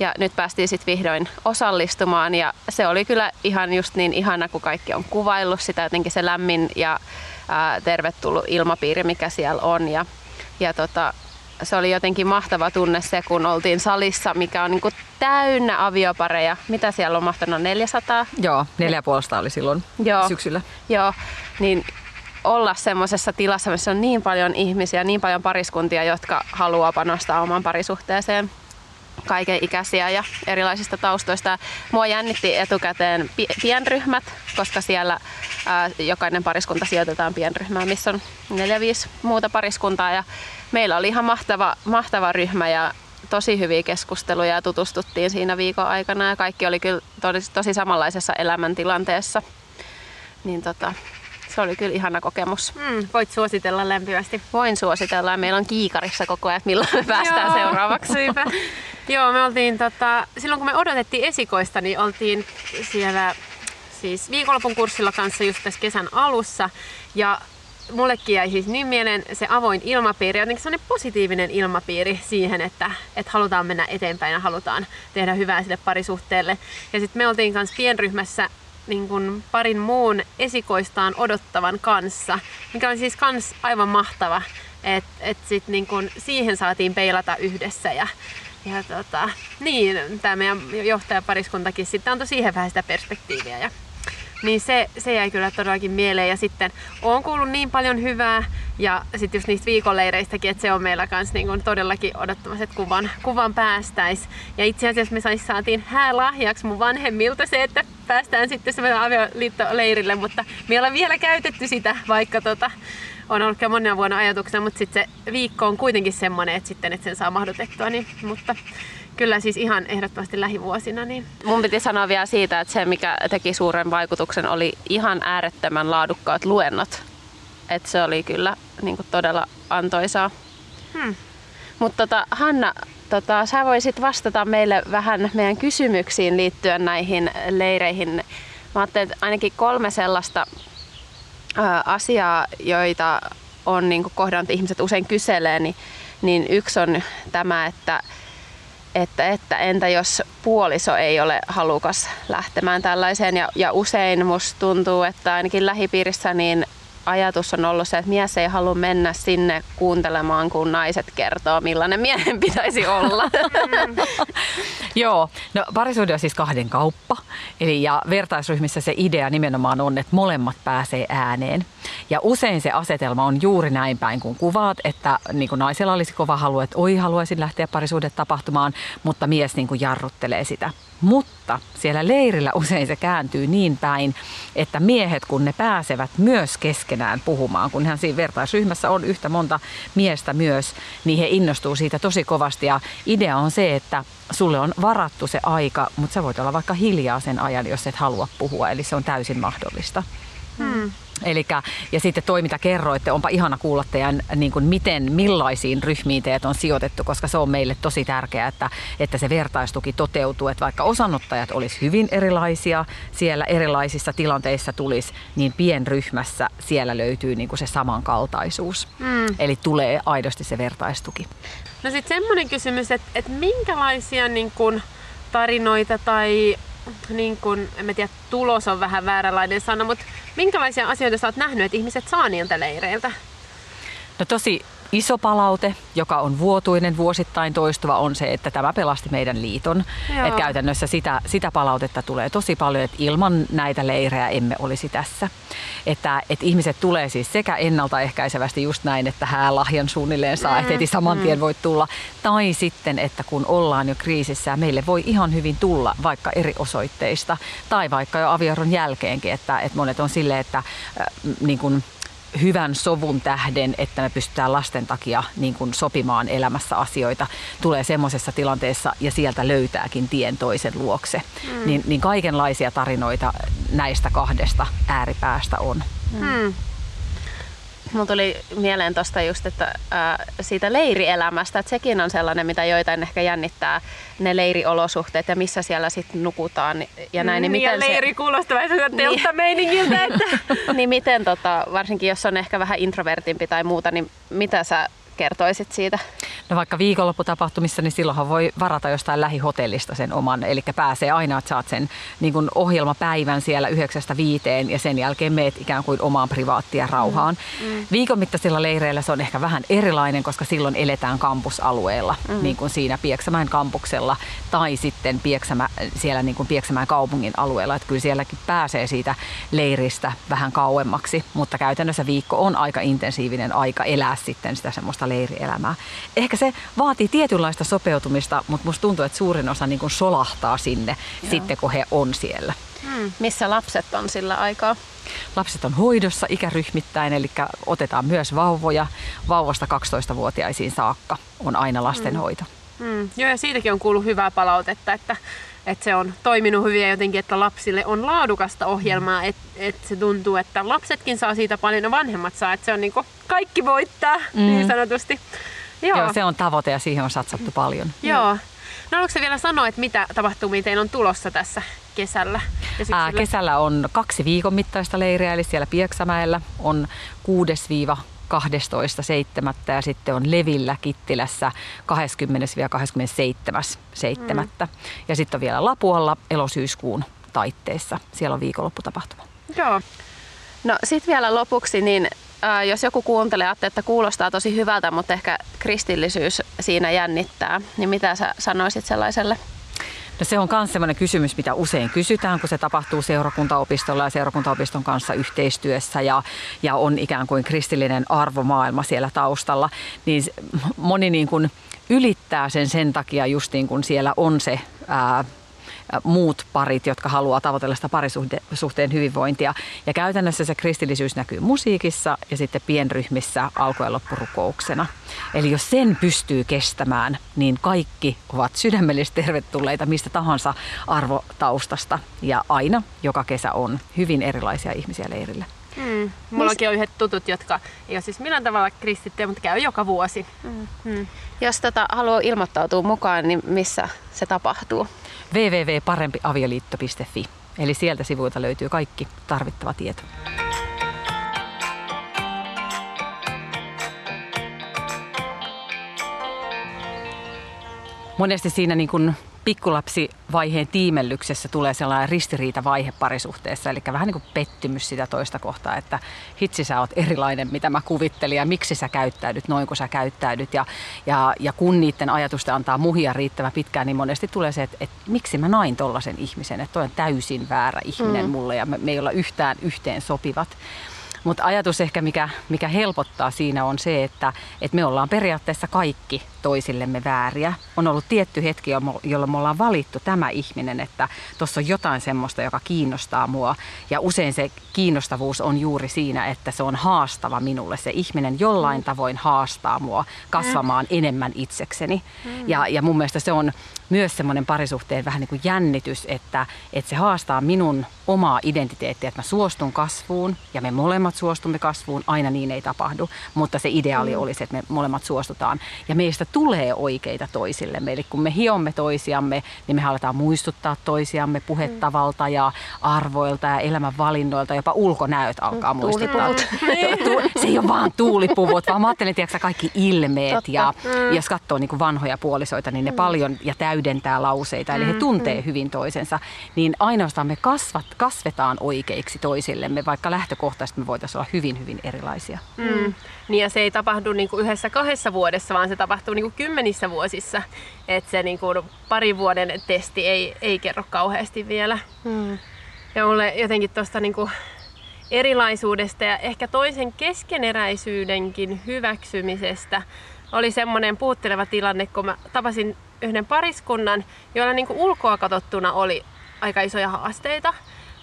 Ja nyt päästiin sitten vihdoin osallistumaan ja se oli kyllä ihan just niin ihana, kun kaikki on kuvaillut sitä, jotenkin se lämmin ja ää, tervetullut ilmapiiri, mikä siellä on. Ja, ja tota, se oli jotenkin mahtava tunne se, kun oltiin salissa, mikä on niinku täynnä aviopareja. Mitä siellä on mahtanut? neljäsataa? Joo, neljä pilkku viisi oli silloin Joo. syksyllä. Joo, niin olla semmoisessa tilassa, missä on niin paljon ihmisiä, niin paljon pariskuntia, jotka haluaa panostaa oman parisuhteeseen. Kaikenikäisiä ja erilaisista taustoista. Mua jännitti etukäteen pienryhmät, koska siellä ää, jokainen pariskunta sijoitetaan pienryhmään, missä on neljä viisi muuta pariskuntaa. Ja meillä oli ihan mahtava, mahtava ryhmä ja tosi hyviä keskusteluja ja tutustuttiin siinä viikon aikana. Ja kaikki oli kyllä tosi, tosi samanlaisessa elämäntilanteessa. Niin tota, se oli kyllä ihana kokemus. Mm, voit suositella lämpimästi. Voin suositella. Meillä on kiikarissa koko ajan, milloin me päästään Joo, seuraavaksi. Niinpä. Joo, me oltiin tota, silloin kun me odotettiin esikoista, niin oltiin siellä siis viikonlopun kurssilla kanssa just tässä kesän alussa. Ja mullekin jäi siis niin mieleen se avoin ilmapiiri, jotenkin sellainen positiivinen ilmapiiri siihen, että, että halutaan mennä eteenpäin ja halutaan tehdä hyvää sille parisuhteelle. Ja sitten me oltiin kanssa pienryhmässä niin kuin parin muun esikoistaan odottavan kanssa, mikä on siis kans aivan mahtava, että et sit niin kuin siihen saatiin peilata yhdessä ja, ja tota, niin, tämä meidän johtajapariskuntakin sitten antoi siihen vähän sitä perspektiiviä ja niin se, se jäi kyllä todellakin mieleen ja sitten on kuullut niin paljon hyvää ja sitten just niistä viikonleireistäkin, että se on meillä kans niin kun todellakin odottamassa, että kuvan, kuvan päästäis. Ja itse asiassa me sais, saatiin häälahjaksi mun vanhemmilta se, että päästään sitten semmoinen avioliittoleirille, mutta me ei ole vielä käytetty sitä, vaikka tota, on ollut jo monen vuonna ajatuksena, mutta sitten se viikko on kuitenkin semmoinen, että, sitten, että sen saa mahdotettua. Niin, mutta kyllä siis ihan ehdottomasti lähivuosina. Niin. Mun piti sanoa vielä siitä, että se mikä teki suuren vaikutuksen oli ihan äärettömän laadukkaat luennot. Että se oli kyllä niin kuin todella antoisaa. Hmm. Mutta tota, Hanna, tota, sä voisit vastata meille vähän meidän kysymyksiin liittyen näihin leireihin. Mä ajattelin, että ainakin kolme sellaista ää, asiaa, joita on niin kuin kohdannut ihmiset usein kyselee, niin, niin yksi on tämä, että Että, että entä jos puoliso ei ole halukas lähtemään tällaiseen ja, ja usein musta tuntuu, että ainakin lähipiirissä niin ajatus on ollut se, että mies ei halua mennä sinne kuuntelemaan, kun naiset kertoo, millainen miehen pitäisi olla. Joo, no parisuhde on siis kahden kauppa. Eli ja vertaisryhmissä se idea nimenomaan on, että molemmat pääsee ääneen. Ja usein se asetelma on juuri näin päin, kun kuvaat, että niin kuin naisella olisi kova halu, että oi haluaisin lähteä parisuhde tapahtumaan, mutta mies niin kuin jarruttelee sitä. Mutta siellä leirillä usein se kääntyy niin päin, että miehet kun ne pääsevät myös keskenään puhumaan, kunhan siinä vertaisryhmässä on yhtä monta miestä myös, niin he innostuu siitä tosi kovasti ja idea on se, että sulle on varattu se aika, mutta sä voit olla vaikka hiljaa sen ajan, jos et halua puhua, eli se on täysin mahdollista. Hmm. Elikkä, ja sitten toi, mitä kerroitte, onpa ihana kuulla teidän, niin kuin miten, millaisiin ryhmiin teidät on sijoitettu, koska se on meille tosi tärkeää, että, että se vertaistuki toteutuu, että vaikka osanottajat olisi hyvin erilaisia, siellä erilaisissa tilanteissa tulisi, niin pienryhmässä siellä löytyy niin kuin se samankaltaisuus. Mm. Eli tulee aidosti se vertaistuki. No sitten semmoinen kysymys, että, että minkälaisia niin kuin tarinoita tai niin kun, en tiedä, tulos on vähän vääränlainen sana, mutta minkälaisia asioita sä oot nähnyt, että ihmiset saa niiltä leireiltä? No tosi iso palaute, joka on vuotuinen, vuosittain toistuva, on se, että tämä pelasti meidän liiton. Et käytännössä sitä, sitä palautetta tulee tosi paljon, että ilman näitä leirejä emme olisi tässä. Että et ihmiset tulee siis sekä ennaltaehkäisevästi just näin, että häälahjan suunnilleen saa, että heti saman tien voi tulla. Tai sitten, että kun ollaan jo kriisissä ja meille voi ihan hyvin tulla vaikka eri osoitteista. Tai vaikka jo avioeron jälkeenkin, että et monet on silleen, että äh, niin kun, hyvän sovun tähden, että me pystytään lasten takia niin kuin sopimaan elämässä asioita, tulee semmoisessa tilanteessa ja sieltä löytääkin tien toisen luokse. Mm. Niin, niin kaikenlaisia tarinoita näistä kahdesta ääripäästä on. Mm. Mm. Mulla tuli mieleen tuosta just, että ää, siitä leirielämästä, että sekin on sellainen, mitä joitain ehkä jännittää, ne leiriolosuhteet ja missä siellä sitten nukutaan ja näin. Niin, niin miten ja leiri se... kuulostaa vähän niin. telttameiningiltä. Että... niin miten, tota, varsinkin jos on ehkä vähän introvertimpi tai muuta, niin mitä sä kertoisit siitä? No vaikka viikonlopputapahtumissa, niin silloinhan voi varata jostain lähihotellista sen oman, eli pääsee aina, että saat sen niin kuin ohjelmapäivän siellä yhdeksästä viiteen ja sen jälkeen meet ikään kuin omaan privaattia rauhaan. Mm. Viikon mittaisilla leireillä se on ehkä vähän erilainen, koska silloin eletään kampusalueella, mm. niin kuin siinä Pieksämäen kampuksella tai sitten Pieksämä, siellä niin kuin Pieksämäen kaupungin alueella, että kyllä sielläkin pääsee siitä leiristä vähän kauemmaksi, mutta käytännössä viikko on aika intensiivinen aika elää sitten sitä semmoista leirielämää. Ehkä se vaatii tietynlaista sopeutumista, mutta musta tuntuu, että suurin osa niin kuin solahtaa sinne, joo, sitten kun he on siellä. Hmm. Missä lapset on sillä aikaa? Lapset on hoidossa ikäryhmittäin, eli otetaan myös vauvoja. Vauvasta kaksitoistavuotiaisiin saakka on aina lastenhoito. Hmm. Hmm. Joo, ja siitäkin on kuullut hyvää palautetta, että, että se on toiminut hyvin ja jotenkin, että lapsille on laadukasta ohjelmaa. Hmm. Että et se tuntuu, että lapsetkin saa siitä paljon ja vanhemmat saa, että se on niin kuin kaikki voittaa, hmm. niin sanotusti. Joo. Joo, se on tavoite ja siihen on satsattu paljon. Joo. No haluatko vielä sanoa, että mitä tapahtumia teillä on tulossa tässä kesällä? Ää, kesällä on kaksi viikon mittaista leiriä, eli siellä Pieksämäellä on kuudes kahdeksastoista seitsemättä ja sitten on Levillä Kittilässä kahdeskymmenes kahdeskymmenesseitsemäs seitsemättä Mm. Ja sitten on vielä Lapualla elosyyskuun taitteissa. Siellä on viikonlopputapahtuma. Joo. No sit vielä lopuksi, niin jos joku kuuntelee, että kuulostaa tosi hyvältä, mutta ehkä kristillisyys siinä jännittää, niin mitä sä sanoisit sellaiselle? No se on myös sellainen kysymys, mitä usein kysytään, kun se tapahtuu seurakuntaopistolla ja seurakuntaopiston kanssa yhteistyössä ja, ja on ikään kuin kristillinen arvomaailma siellä taustalla. Niin moni niin kuin ylittää sen sen takia just niin kuin siellä on se... Ää, muut parit, jotka haluaa tavoitella sitä parisuhteen hyvinvointia. Ja käytännössä se kristillisyys näkyy musiikissa ja sitten pienryhmissä alku- ja loppurukouksena. Eli jos sen pystyy kestämään, niin kaikki ovat sydämellisesti tervetulleita mistä tahansa arvotaustasta. Ja aina joka kesä on hyvin erilaisia ihmisiä leirillä. Mm. Mullakin on yhdet tutut, jotka ei ole siis millään tavalla kristittyjä, mutta käy joka vuosi. Mm. Mm. Jos tätä haluaa ilmoittautua mukaan, niin missä se tapahtuu? www piste parempi avioliitto piste fi. Eli sieltä sivuilta löytyy kaikki tarvittava tieto. Monesti siinä niin kun pikkulapsivaiheen tiimellyksessä tulee sellainen ristiriitavaihe parisuhteessa, eli vähän niin kuin pettymys sitä toista kohtaa, että hitsi sä oot erilainen, mitä mä kuvittelin ja miksi sä käyttäydyt noin kuin sä käyttäydyt ja, ja, ja kun niiden ajatusten antaa muhia riittävän pitkään, niin monesti tulee se, että, että miksi mä nain tollaisen ihmisen, että toi on täysin väärä ihminen mm. mulle ja me, me ei olla yhtään yhteen sopivat. Mutta ajatus ehkä, mikä, mikä helpottaa siinä on se, että, että me ollaan periaatteessa kaikki toisillemme vääriä. On ollut tietty hetki, jolloin me ollaan valittu tämä ihminen, että tuossa on jotain semmoista, joka kiinnostaa mua. Ja usein se kiinnostavuus on juuri siinä, että se on haastava minulle. Se ihminen jollain tavoin haastaa mua kasvamaan enemmän itsekseni. Ja, ja mun mielestä se on myös semmoinen parisuhteen vähän niin kuin jännitys, että, että se haastaa minun omaa identiteettiä, että mä suostun kasvuun ja me molemmat suostumme kasvuun. Aina niin ei tapahdu, mutta se ideaali olisi, että me molemmat suostutaan. Ja meistä tulee oikeita toisillemme. Eli kun me hiomme toisiamme, niin me halutaan muistuttaa toisiamme puhettavalta ja arvoilta ja elämän valinnoilta. Jopa ulkonäöt alkaa muistuttaa. Se ei ole vaan tuulipuvut, vaan mä ajattelen, tiedätkö, kaikki ilmeet. Totta. Ja mm. jos katsoo niin kuin vanhoja puolisoita, niin ne mm. paljon ja täydentää lauseita. Eli he tuntee mm. hyvin toisensa. Niin ainoastaan me kasvat, kasvetaan oikeiksi toisillemme, vaikka lähtökohtaisesti me voitaisiin olla hyvin, hyvin erilaisia. Mm. Niin ja se ei tapahdu niin kuin yhdessä kahdessa vuodessa, vaan se tapahtuu niin kuin kymmenissä vuosissa, että se niin kuin parin vuoden testi ei, ei kerro kauheasti vielä. Hmm. Ja mulle jotenkin tuosta niin kuin erilaisuudesta ja ehkä toisen keskeneräisyydenkin hyväksymisestä oli semmoinen puhutteleva tilanne, kun mä tapasin yhden pariskunnan, joilla niin kuin ulkoa katsottuna oli aika isoja haasteita,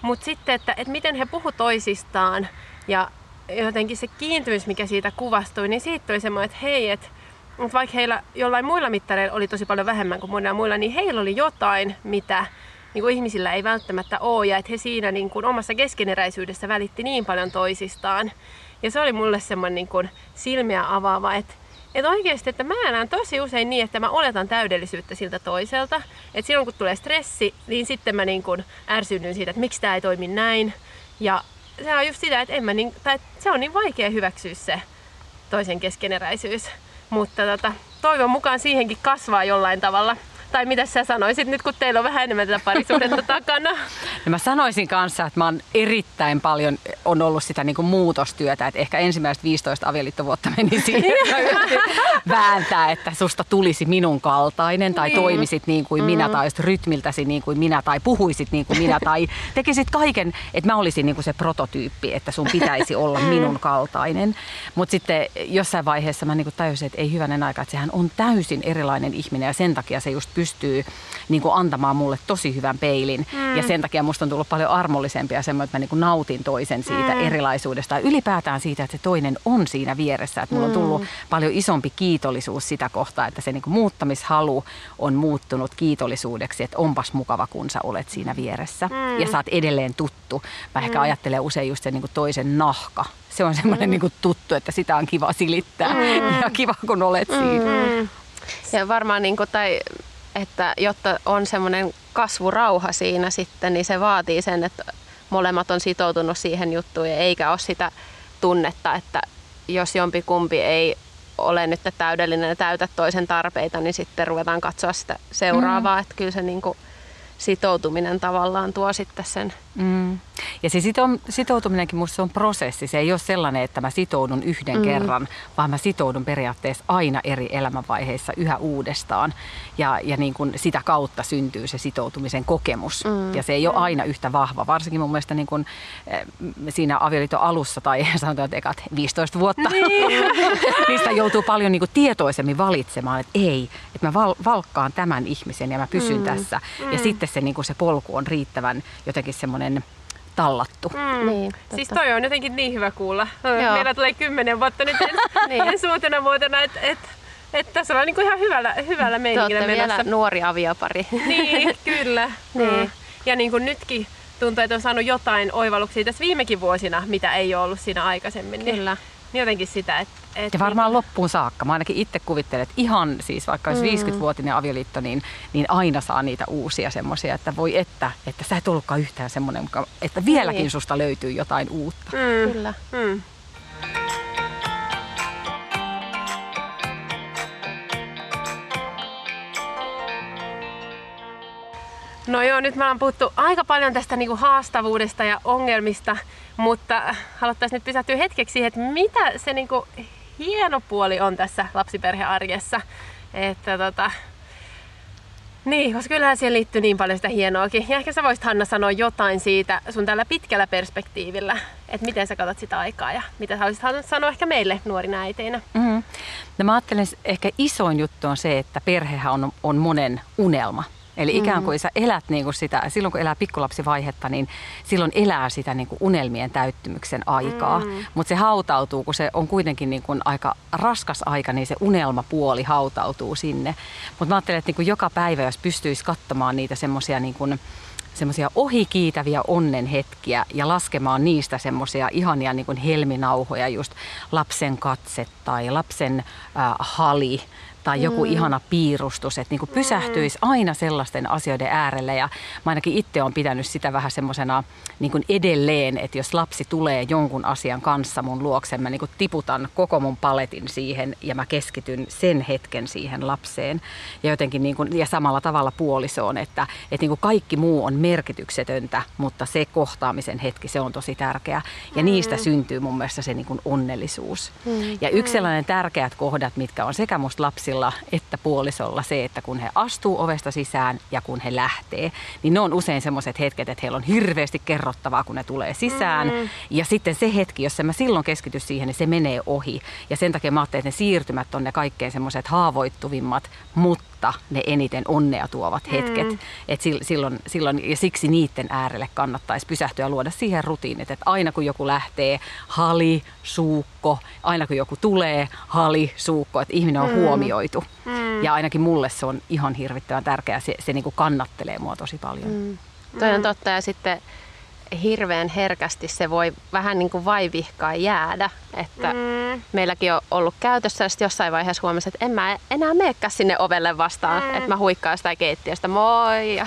mutta sitten, että, että miten he puhu toisistaan ja jotenkin se kiintymys, mikä siitä kuvastui, niin siitä tuli semmoinen, että hei, et, mutta vaikka heillä jollain muilla mittareilla oli tosi paljon vähemmän kuin monilla muilla, niin heillä oli jotain, mitä niin kuin ihmisillä ei välttämättä ole, ja että he siinä niin kuin omassa keskeneräisyydessä välitti niin paljon toisistaan. Ja se oli mulle semmoinen niin kuin silmiä avaava, että et oikeasti, että mä elän tosi usein niin, että mä oletan täydellisyyttä siltä toiselta. Että silloin kun tulee stressi, niin sitten mä niin kuin ärsyynnyn siitä, että miksi tää ei toimi näin. Ja se on just sitä, että, en mä niin, tai että se on niin vaikea hyväksyä se toisen keskeneräisyys. Mutta tota, toivon mukaan siihenkin kasvaa jollain tavalla. Tai mitä sä sanoisit nyt, kun teillä on vähän enemmän tätä parisuhdetta takana? No mä sanoisin kanssa, että mä oon erittäin paljon on ollut sitä niin kuin muutostyötä. Että ehkä ensimmäiset viisitoista avioliittovuotta meni siihen, että vääntää, että susta tulisi minun kaltainen. Tai niin. Toimisit niin kuin minä, tai olisit rytmiltäsi niin kuin minä, tai puhuisit niin kuin minä, tai tekisit kaiken. Että mä olisin niin kuin se prototyyppi, että sun pitäisi olla minun kaltainen. Mutta sitten jossain vaiheessa mä niin kuin tajusin, että ei hyvänen aika, että sehän on täysin erilainen ihminen, ja sen takia se just pystyy niin kuin antamaan mulle tosi hyvän peilin. Mm. Ja sen takia musta on tullut paljon armollisempia ja semmoinen, että mä niin kuin nautin toisen siitä mm. erilaisuudesta. Ja ylipäätään siitä, että se toinen on siinä vieressä. Että mulla on tullut paljon isompi kiitollisuus sitä kohtaa, että se niin kuin muuttamishalu on muuttunut kiitollisuudeksi. Että onpas mukava, kun sä olet siinä vieressä. Mm. Ja sä oot edelleen tuttu. Mä ehkä mm. ajattelen usein just se niin kuin toisen nahka. Se on semmoinen mm. niin kuin tuttu, että sitä on kiva silittää. Mm. Ja kiva, kun olet siinä. Mm. Ja varmaan niin kuin, tai... että jotta on semmoinen kasvurauha siinä sitten, niin se vaatii sen, että molemmat on sitoutunut siihen juttuun ja eikä ole sitä tunnetta, että jos jompikumpi ei ole nyt täydellinen ja täytä toisen tarpeita, niin sitten ruvetaan katsoa sitä seuraavaa, mm. että kyllä se niin kuin sitoutuminen tavallaan tuo sitten sen. Mm. Ja se sitoutuminenkin minusta on prosessi. Se ei ole sellainen, että mä sitoudun yhden mm. kerran, vaan mä sitoudun periaatteessa aina eri elämänvaiheissa yhä uudestaan. Ja, ja niin kun sitä kautta syntyy se sitoutumisen kokemus. Mm. Ja se ei ole aina yhtä vahva. Varsinkin mun mielestä niin kun siinä avioliiton alussa tai sanotaan, että ekat viisitoista vuotta, niin. niistä joutuu paljon niin kun tietoisemmin valitsemaan, että ei, että mä val- valkkaan tämän ihmisen ja mä pysyn mm. tässä. Mm. Ja sitten se, niin kun se polku on riittävän jotenkin semmoinen tallattu. Mm. Niin, siis toi on jotenkin niin hyvä kuulla. Joo. Meillä tulee kymmenen vuotta nyt ensi uutena vuotena, että et, et tässä on niinku ihan hyvällä, hyvällä meiningillä menossa. Te vielä nuori aviopari. Niin, kyllä. Niin. Ja niin kuin nytkin tuntuu, että on saanut jotain oivalluksia tässä viimekin vuosina, mitä ei ole ollut siinä aikaisemmin. Kyllä. Niin jotenkin sitä, että... Et ja varmaan loppuun saakka. Mä ainakin itse kuvittelen, että ihan siis vaikka jos viisikymmenvuotinen avioliitto, niin, niin aina saa niitä uusia semmoisia, että voi että, että sä et ollutkaan yhtään semmoinen, että vieläkin niin. susta löytyy jotain uutta. Mm. Kyllä. Mm. No joo, nyt me ollaan puhuttu aika paljon tästä niinku haastavuudesta ja ongelmista, mutta haluttaisiin nyt pysähtyä hetkeksi siihen, että mitä se niinku hieno puoli on tässä lapsiperhearjessa. Että tota... Niin, koska kyllähän siihen liittyy niin paljon sitä hienoakin. Ja ehkä sä voisit, Hanna, sanoa jotain siitä sun tällä pitkällä perspektiivillä, että miten sä katsot sitä aikaa ja mitä sä olisit sanoa ehkä meille nuorina äiteinä. Mm-hmm. No mä ajattelen, ehkä isoin juttu on se, että perhehän on, on monen unelma. Eli ikään kuin sä elät niinku sitä, silloin kun elää pikkulapsivaihetta, niin silloin elää sitä niinku unelmien täyttymyksen aikaa. Mm. Mutta se hautautuu, kun se on kuitenkin niinku aika raskas aika, niin se unelmapuoli hautautuu sinne. Mutta mä ajattelen, että niinku joka päivä, jos pystyisi katsomaan niitä semmoisia niinku, semmoisia ohikiitäviä onnenhetkiä ja laskemaan niistä semmoisia ihania niinku helminauhoja, just lapsen katse tai lapsen äh, hali. Tai joku mm. ihana piirustus, että niin kuin pysähtyisi aina sellaisten asioiden äärelle. Ja mä ainakin itse olen pitänyt sitä vähän semmoisena niin kuin edelleen, että jos lapsi tulee jonkun asian kanssa mun luokse, mä niin kuin tiputan koko mun paletin siihen ja mä keskityn sen hetken siihen lapseen. Ja jotenkin niin kuin, ja samalla tavalla puolisoon, että, että niin kuin kaikki muu on merkityksetöntä, mutta se kohtaamisen hetki, se on tosi tärkeä. Ja niistä mm. syntyy mun mielestä se niin kuin onnellisuus. Mm. Ja yksi sellainen tärkeät kohdat, mitkä on sekä musta lapsi, että puolisolla se, että kun he astuu ovesta sisään ja kun he lähtee, niin ne on usein semmoiset hetket, että heillä on hirveästi kerrottavaa, kun ne tulee sisään. Mm. Ja sitten se hetki, jos mä silloin keskity siihen, niin se menee ohi. Ja sen takia mä ajattelin, että ne siirtymät on ne kaikkein semmoiset haavoittuvimmat, mutta kautta ne eniten onnea tuovat hetket. Mm. Et silloin, silloin, ja siksi niiden äärelle kannattaisi pysähtyä ja luoda siihen rutiinit, että aina kun joku lähtee, hali, suukko, aina kun joku tulee, hali, suukko, että ihminen on mm. huomioitu. Mm. Ja ainakin mulle se on ihan hirvittävän tärkeää, se, se niin kuin kannattelee mua tosi paljon. Mm. Mm. Toi on totta, ja sitten hirveän herkästi se voi vähän niin kuin vaivihkaa jäädä. Että mm. meilläkin on ollut käytössä, ja jossain vaiheessa huomasin, että en mä enää meekään sinne ovelle vastaan, mm. että mä huikkaan sitä keittiöstä, moi! Ja,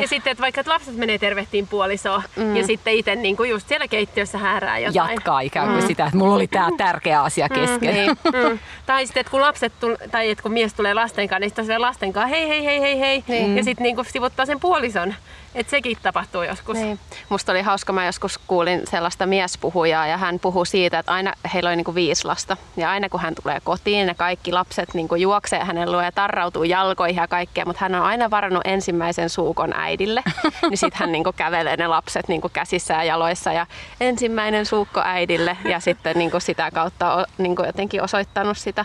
ja sitten, että vaikka lapset menee tervehtiin puolisoon, mm. ja sitten itse niin kuin just siellä keittiössä häärää jotain. Jatkaa ikään kuin mm. sitä, että mulla oli tää tärkeä asia kesken. Mm. Niin. Mm. Tai sitten, että kun, lapset tuli, tai että kun mies tulee lastenkaan, niin sitten on lastenkaan, hei hei hei hei hei, mm. ja sitten niin kuin sivuttaa sen puolison. Että sekin tapahtuu joskus. Niin. Musta oli hauska, mä joskus kuulin sellaista miespuhujaa, ja hän puhui siitä, että aina heillä oli niinku viisi lasta. Ja aina kun hän tulee kotiin, ne kaikki lapset niinku juoksee hänen luo ja tarrautuu jalkoihin ja kaikkea, mutta hän on aina varannut ensimmäisen suukon äidille. Niin sit hän niinku kävelee ne lapset niinku käsissä ja jaloissa ja ensimmäinen suukko äidille, ja sitten niinku sitä kautta on niinku jotenkin osoittanut sitä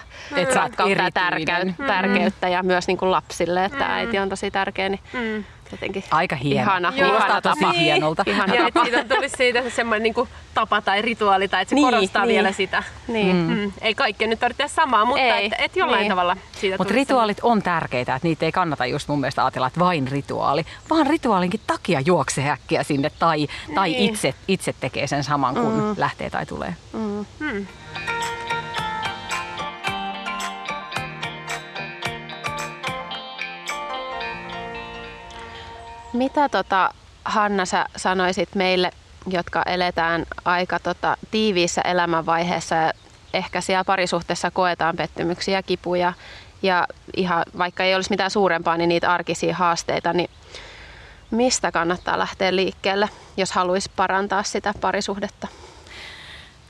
ratkautta tärkeyttä, tärkeyttä ja myös niinku lapsille, että äiti on tosi tärkeä. Niin mm. jotenkin. Aika hieno. Ihana, ihana tapa. Niin. Hienolta. Ihana ja tapa. Siitä tulisi siitä semmoinen niin kuin tapa tai rituaali, tai että se niin, korostaa niin. vielä sitä. Niin. Mm. Ei kaikkea nyt tarvitse samaa, mutta et, et jollain niin. tavalla siitä. Mutta rituaalit on tärkeitä, että niitä ei kannata just mun mielestä ajatella, että vain rituaali, vaan rituaalinkin takia juokse häkkiä sinne tai, tai niin. itse, itse tekee sen saman, kun mm. lähtee tai tulee. Mm. Mm. Mitä tota, Hanna, sä sanoisit meille, jotka eletään aika tota, tiiviissä elämänvaiheessa, ja ehkä siellä parisuhteessa koetaan pettymyksiä, kipuja ja ihan, vaikka ei olisi mitään suurempaa, niin niitä arkisia haasteita, niin mistä kannattaa lähteä liikkeelle, jos haluaisi parantaa sitä parisuhdetta?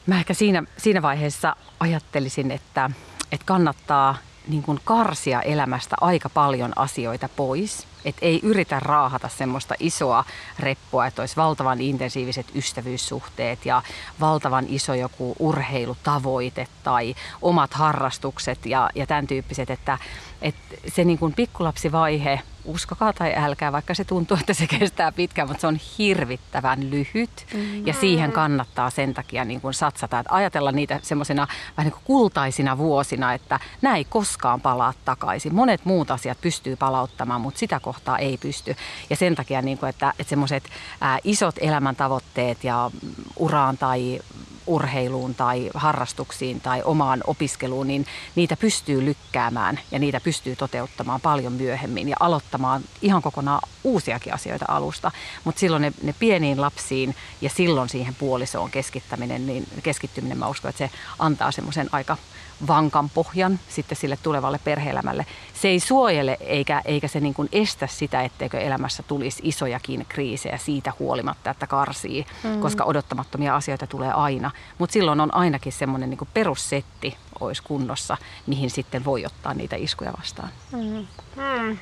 Mä ehkä siinä, siinä vaiheessa ajattelisin, että, että kannattaa niin kuin karsia elämästä aika paljon asioita pois. Et ei yritä raahata semmoista isoa reppua, että olisi valtavan intensiiviset ystävyyssuhteet ja valtavan iso joku urheilutavoite tai omat harrastukset ja, ja tämän tyyppiset. Että, et se niin kuin pikkulapsivaihe, uskokaa tai älkää, vaikka se tuntuu, että se kestää pitkään, mutta se on hirvittävän lyhyt. Mm. Ja siihen kannattaa sen takia niin kuin satsata. Et ajatella niitä semmoisena vähän niin kuin kultaisina vuosina, että nämä ei koskaan palaa takaisin. Monet muut asiat pystyy palauttamaan, mutta sitä kohtaa ei pysty. Ja sen takia, että semmoiset isot elämäntavoitteet ja uraan tai urheiluun tai harrastuksiin tai omaan opiskeluun, niin niitä pystyy lykkäämään ja niitä pystyy toteuttamaan paljon myöhemmin ja aloittamaan ihan kokonaan uusiakin asioita alusta. Mutta silloin ne, ne pieniin lapsiin ja silloin siihen puolisoon keskittäminen, niin keskittyminen, mä uskon, että se antaa semmoisen aika vankan pohjan sitten sille tulevalle perhe-elämälle. Se ei suojele eikä, eikä se niin kuin estä sitä, etteikö elämässä tulisi isojakin kriisejä siitä huolimatta, että karsii, mm. koska odottamattomia asioita tulee aina. Mutta silloin on ainakin semmoinen niin kuin perussetti olisi kunnossa, mihin sitten voi ottaa niitä iskuja vastaan. Mm. Mm.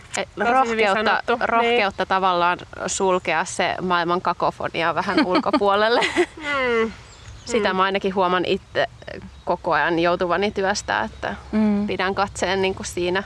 Rohkeutta, rohkeutta niin. tavallaan sulkea se maailman kakofonia vähän ulkopuolelle. mm. Sitä mä ainakin huomaan itse koko ajan joutuvani työstä, että mm. pidän katseen niin kuin siinä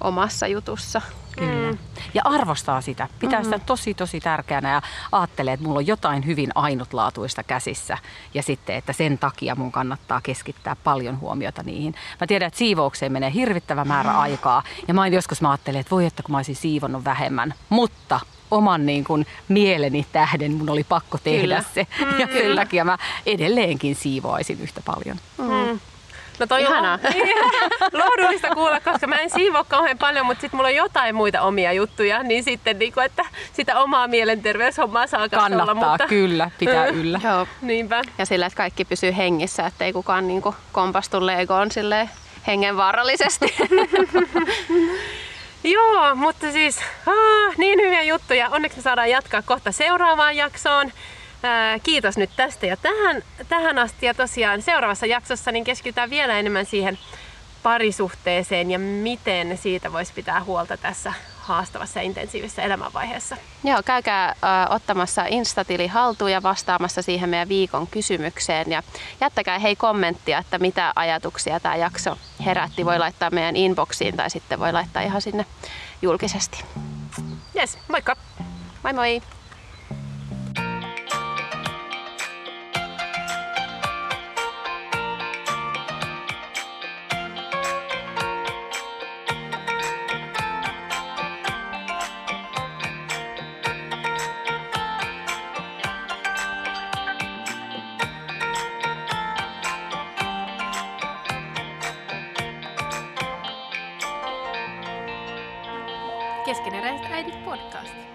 omassa jutussa. Kyllä. Ja arvostaa sitä. Pitää mm. sitä tosi tosi tärkeänä ja ajattelee, että mulla on jotain hyvin ainutlaatuista käsissä ja sitten, että sen takia mun kannattaa keskittää paljon huomiota niihin. Mä tiedän, että siivoukseen menee hirvittävä määrä mm. aikaa ja mä aina joskus mä ajattelen, että voi että kun mä olisin siivonnut vähemmän, mutta oman niin kuin mieleni tähden mun oli pakko tehdä kyllä. se mm. ja sen takia mä edelleenkin siivoaisin yhtä paljon. Mm. No toi ihanaa. On lohdullista kuulla, koska mä en siivoa kauhean paljon, mutta sit mulla on jotain muita omia juttuja, niin sitten niinku, että sitä omaa mielenterveyshommaa saa kanssa olla. Kannattaa kyllä pitää mm. yllä. Joo. Niinpä. Ja sillä, että kaikki pysyy hengissä, ettei kukaan niinku kompastu legoon silleen hengenvaarallisesti. Joo, mutta siis aah, niin hyviä juttuja. Onneksi me saadaan jatkaa kohta seuraavaan jaksoon. Ää, kiitos nyt tästä ja tähän, tähän asti. Ja tosiaan seuraavassa jaksossa niin keskitytään vielä enemmän siihen parisuhteeseen ja miten siitä voisi pitää huolta tässä haastavassa ja intensiivisessä elämänvaiheessa. Joo, käykää ö, ottamassa Instatili haltuun ja vastaamassa siihen meidän viikon kysymykseen. Ja jättäkää hei kommenttia, että mitä ajatuksia tämä jakso herätti, voi laittaa meidän inboxiin tai sitten voi laittaa ihan sinne julkisesti. Jes, moikka! Moi moi! Keskeneräiset äidit podcast.